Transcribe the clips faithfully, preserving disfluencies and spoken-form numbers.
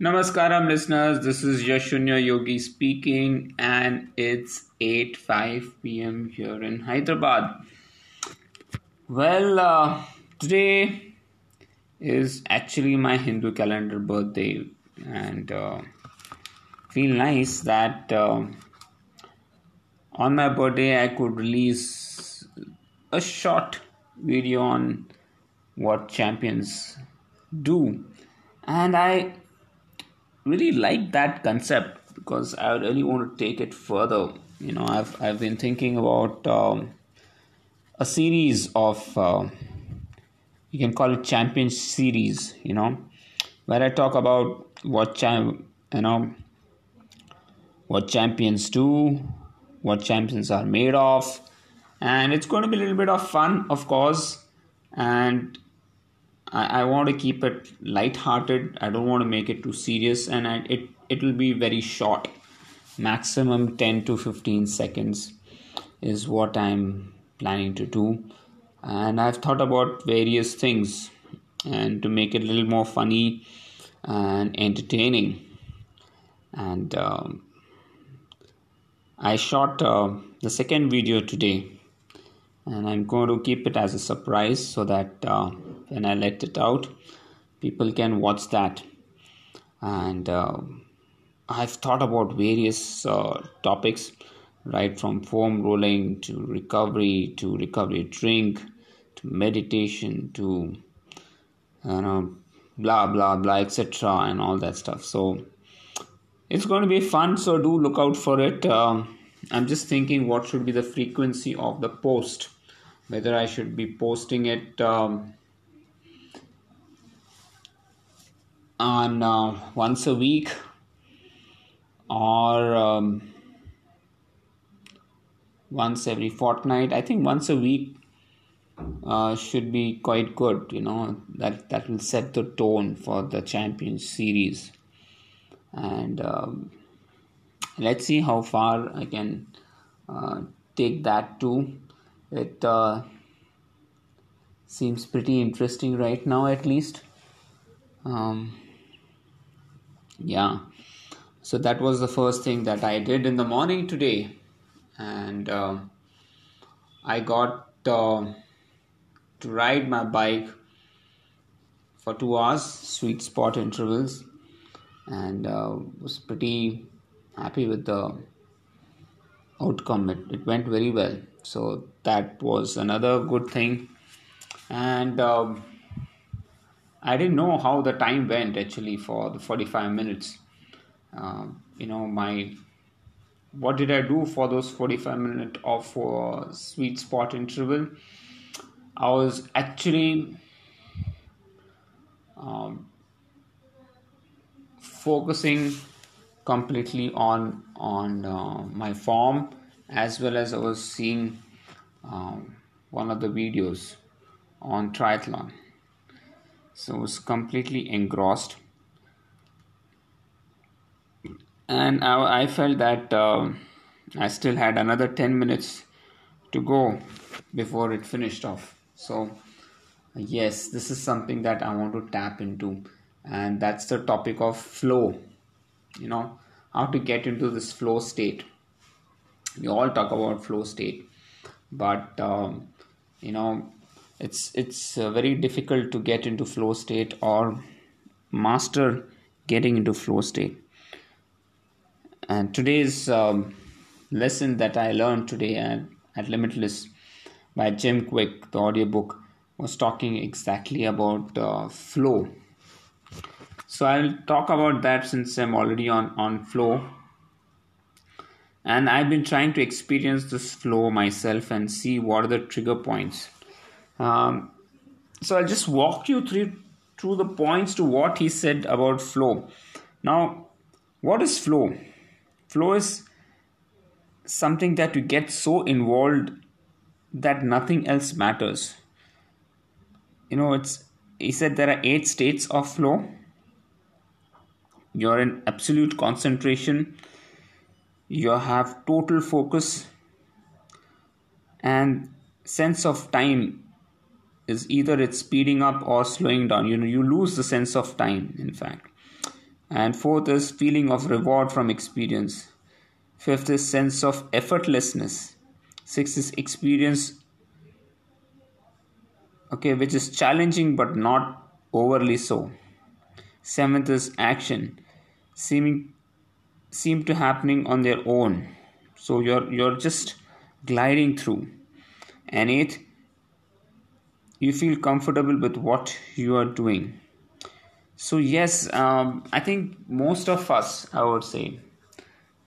Namaskaram listeners, this is Yashunya Yogi speaking and it's eight five p.m. here in Hyderabad. Well, uh, today is actually my Hindu calendar birthday and uh, feel nice that uh, on my birthday I could release a short video on what champions do, and I really like that concept because I really want to take it further. You know, I've I've been thinking about um, a series of uh, you can call it champion series. You know, where I talk about what champ you know what champions do, what champions are made of, and it's going to be a little bit of fun, of course, and I, I want to keep it light-hearted. I don't want to make it too serious, and I, it it will be very short. Maximum ten to fifteen seconds is what I'm planning to do. And I've thought about various things and to make it a little more funny and entertaining. And um, I shot uh, the second video today, and I'm going to keep it as a surprise so that uh, when I let it out, people can watch that. And uh, I've thought about various uh, topics, right from foam rolling to recovery, to recovery drink, to meditation, to you know, blah, blah, blah, et cetera and all that stuff. So it's going to be fun. So do look out for it. Uh, I'm just thinking what should be the frequency of the post, whether I should be posting it um, on uh, once a week or um, once every fortnight. I think once a week uh, should be quite good. You know, that that will set the tone for the Champion Series, and um, let's see how far I can uh, take that to. It uh, seems pretty interesting right now, at least. Um, yeah. So that was the first thing that I did in the morning today. And uh, I got uh, to ride my bike for two hours, sweet spot intervals. And uh, was pretty happy with the outcome. It, it went very well, so that was another good thing. And um, I didn't know how the time went actually for the forty-five minutes. Uh, you know my what did I do for those forty-five minutes of uh, sweet spot interval? I was actually um, focusing completely on on uh, my form, as well as I was seeing um, one of the videos on triathlon, so I was completely engrossed, and I, I felt that uh, I still had another ten minutes to go before it finished off. So yes, this is something that I want to tap into, and that's the topic of flow. You know, how to get into this flow state. We all talk about flow state, but um, you know, it's it's uh, very difficult to get into flow state or master getting into flow state. And today's um, lesson that I learned today at, at Limitless by Jim Quick, the audiobook, was talking exactly about uh, flow. So I'll talk about that since I'm already on, on flow. And I've been trying to experience this flow myself and see what are the trigger points. Um, so I'll just walk you through, through the points to what he said about flow. Now, what is flow? Flow is something that you get so involved that nothing else matters. You know, it's he said there are eight states of flow. You're in absolute concentration, you have total focus, and sense of time is either it's speeding up or slowing down. You know, you lose the sense of time, in fact. And fourth is feeling of reward from experience. Fifth is sense of effortlessness. Sixth is experience, okay, which is challenging but not overly so. Seventh is action, seeming seem to happening on their own. So you're you're just gliding through. And eighth, you feel comfortable with what you are doing. So yes, um, I think most of us, I would say,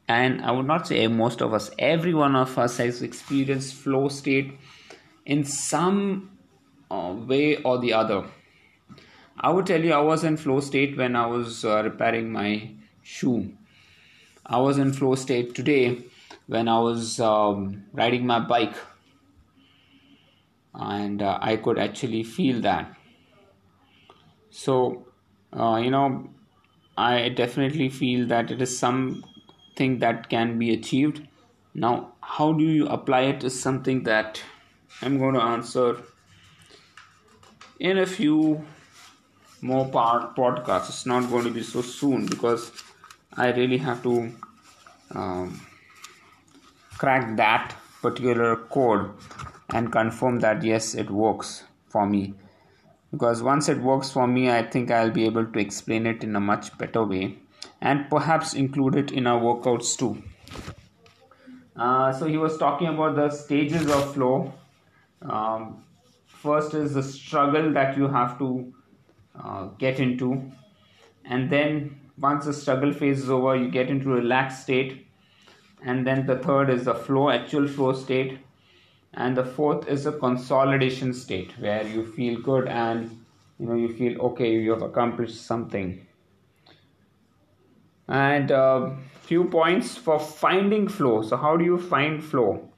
and I would not say most of us, every one of us has experienced flow state in some uh, way or the other. I would tell you, I was in flow state when I was uh, repairing my shoe. I was in flow state today when I was um, riding my bike. And uh, I could actually feel that. So, uh, you know, I definitely feel that it is something that can be achieved. Now, how do you apply it is something that I'm going to answer in a few more part podcasts. It's not going to be so soon because I really have to um, crack that particular code and confirm that yes, it works for me. Because once it works for me, I think I'll be able to explain it in a much better way and perhaps include it in our workouts too. Uh, so he was talking about the stages of flow. Um, first is the struggle that you have to uh, get into. And then once the struggle phase is over, you get into a relaxed state. And then the third is the flow, actual flow state. And the fourth is a consolidation state where you feel good and you know you feel okay, you have accomplished something. And uh, few points for finding flow. So how do you find flow?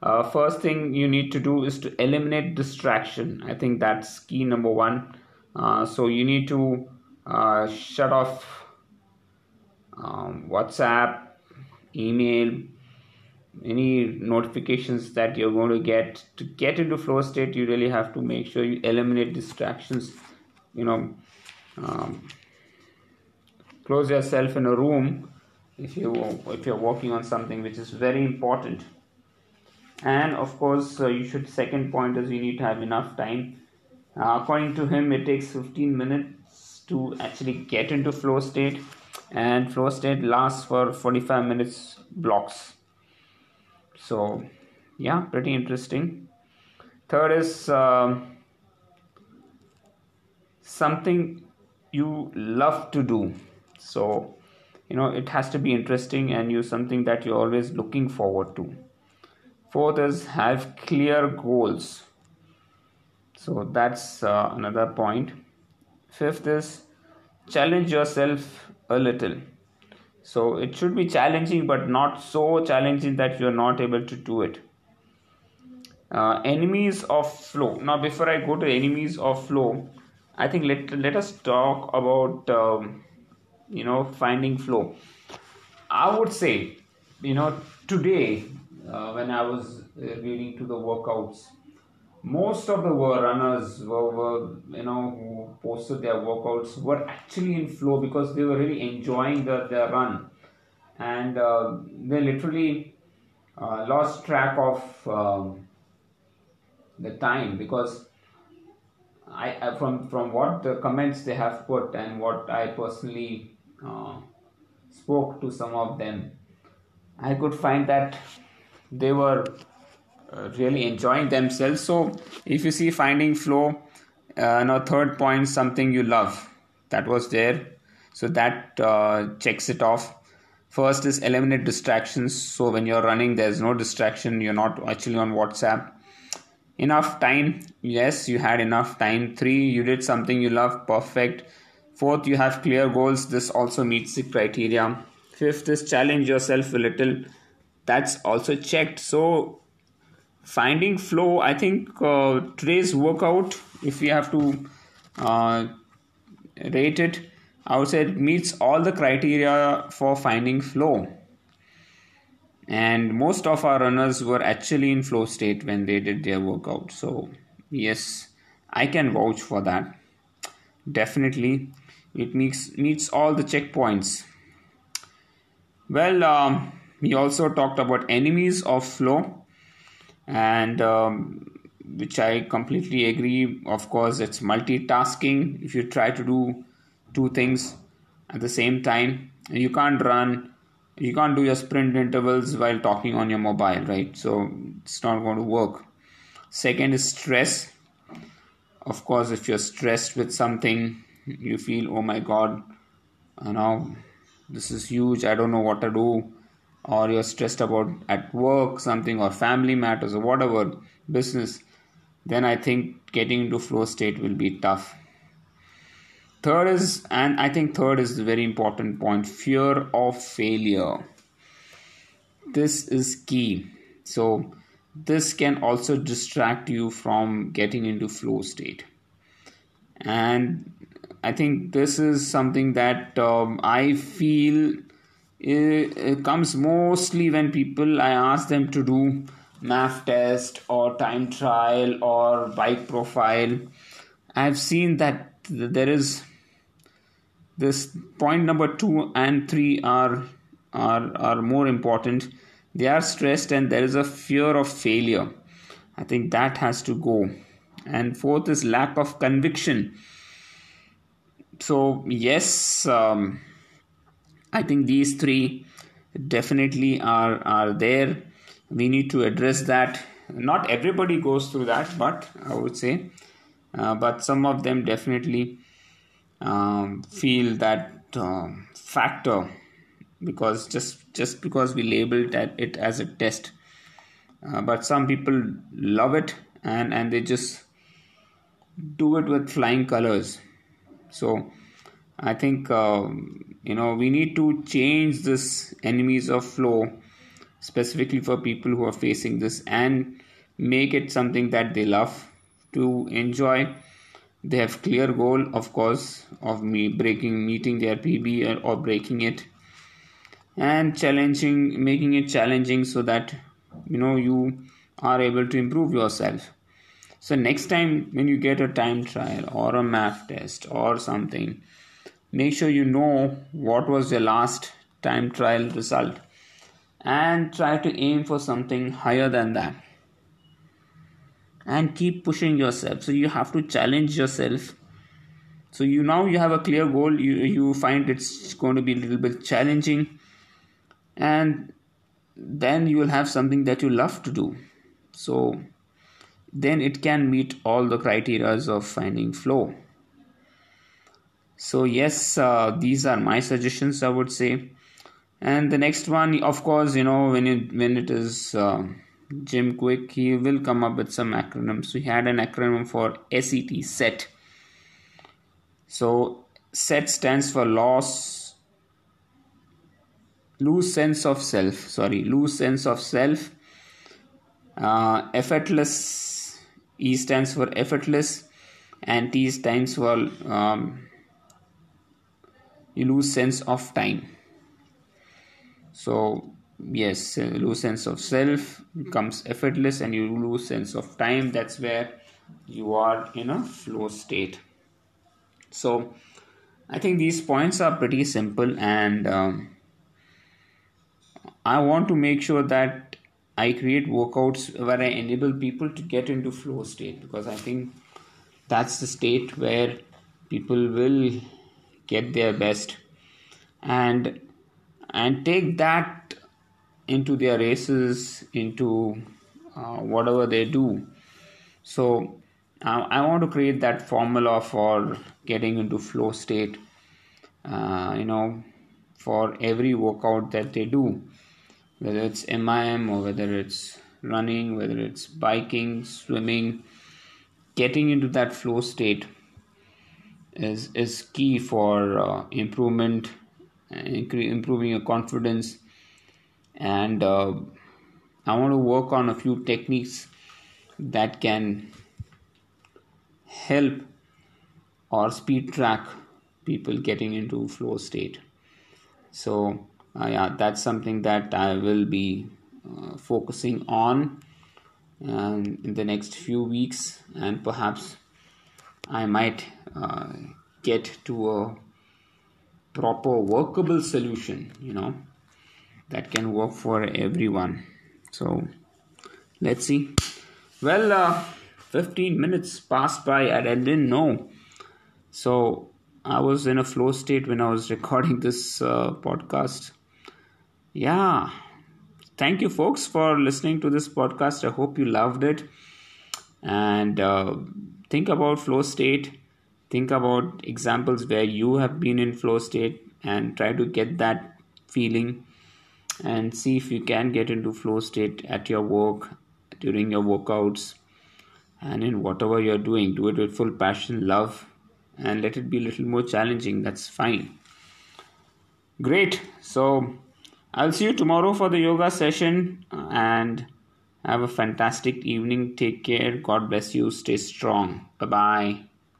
Uh, first thing you need to do is to eliminate distraction. I think that's key number one. Uh, so you need to uh, shut off um, WhatsApp, email, any notifications that you're going to get. To get into flow state, you really have to make sure you eliminate distractions. You know, um, close yourself in a room if you if you're working on something, which is very important. And of course, uh, you should. Second point is you need to have enough time. Uh, according to him, it takes fifteen minutes to actually get into flow state, and flow state lasts for forty-five minutes blocks. So, yeah, pretty interesting. Third is uh, something you love to do. So, you know, it has to be interesting and you something that you're always looking forward to. Fourth is have clear goals. So that's uh, another point. Fifth is challenge yourself a little. So it should be challenging, but not so challenging that you are not able to do it. Uh, enemies of flow. Now, before I go to enemies of flow, I think let let us talk about um, you know finding flow. I would say, you know, today uh, when I was reading to the workouts, most of the runners were, were you know who posted their workouts were actually in flow because they were really enjoying the, their run, and uh, they literally uh, lost track of um, the time because I from from what the comments they have put and what I personally uh, spoke to some of them, I could find that they were Uh, really enjoying themselves. So if you see finding flow, uh, now third point, something you love, that was there, so that uh, checks it off. First is eliminate distractions, so when you're running there's no distraction, you're not actually on WhatsApp. Enough time, yes, you had enough time. Three, you did something you love, perfect. Fourth, you have clear goals, this also meets the criteria. Fifth is challenge yourself a little, that's also checked. So finding flow, I think uh, today's workout, if we have to uh, rate it, I would say it meets all the criteria for finding flow. And most of our runners were actually in flow state when they did their workout. So yes, I can vouch for that. Definitely. It meets, meets all the checkpoints. Well, um, we also talked about enemies of flow, and um, which I completely agree. Of course, it's multitasking. If you try to do two things at the same time, you can't run, you can't do your sprint intervals while talking on your mobile, right? So it's not going to work. Second is stress. Of course, if you're stressed with something, you feel, oh my God, you know, this is huge, I don't know what to do. Or you're stressed about at work, something, or family matters, or whatever, business. Then I think getting into flow state will be tough. Third is, and I think third is the very important point, fear of failure. This is key. So this can also distract you from getting into flow state. And I think this is something that um, I feel it, it comes mostly when people, I ask them to do math test or time trial or bike profile. I've seen that there is this point number two and three are, are, are more important. They are stressed and there is a fear of failure. I think that has to go. And fourth is lack of conviction. So yes, um, I think these three definitely are, are there. We need to address that. Not everybody goes through that, but I would say, uh, but some of them definitely um, feel that uh, factor, because just, just because we labeled it as a test. Uh, but some people love it and, and they just do it with flying colors. So I think, uh, you know, we need to change this enemies of flow specifically for people who are facing this and make it something that they love to enjoy. They have clear goal, of course, of me breaking, meeting their P B or, or breaking it, and challenging, making it challenging so that, you know, you are able to improve yourself. So next time when you get a time trial or a math test or something, make sure you know what was your last time trial result and try to aim for something higher than that. And keep pushing yourself. So you have to challenge yourself. So you now you have a clear goal. You, you find it's going to be a little bit challenging. And then you will have something that you love to do. So then it can meet all the criteria of finding flow. So yes, uh, these are my suggestions, I would say. And the next one, of course, you know, when it, when it is uh, Jim Quick, he will come up with some acronyms. So he had an acronym for S E T, SET. So SET stands for loss, lose sense of self, sorry, lose sense of self. Uh, effortless, E stands for effortless, and T stands for um, you lose sense of time. So yes, lose sense of self becomes effortless and you lose sense of time. That's where you are in a flow state. So I think these points are pretty simple, and um, I want to make sure that I create workouts where I enable people to get into flow state, because I think that's the state where people will get their best and and take that into their races, into uh, whatever they do. So uh, I want to create that formula for getting into flow state, uh, you know, for every workout that they do. Whether it's M I M or whether it's running, whether it's biking, swimming, getting into that flow state is, is key for uh, improvement, improving your confidence. And uh, I want to work on a few techniques that can help or speed track people getting into flow state. So Uh, yeah, that's something that I will be uh, focusing on um, in the next few weeks, and perhaps I might uh, get to a proper workable solution, you know, that can work for everyone. So let's see. Well, uh, fifteen minutes passed by and I didn't know. So I was in a flow state when I was recording this uh, podcast. Yeah. Thank you, folks, for listening to this podcast. I hope you loved it. And uh, think about flow state. Think about examples where you have been in flow state and try to get that feeling and see if you can get into flow state at your work, during your workouts, and in whatever you're doing. Do it with full passion, love, and let it be a little more challenging. That's fine. Great. So I'll see you tomorrow for the yoga session, and have a fantastic evening. Take care. God bless you. Stay strong. Bye-bye.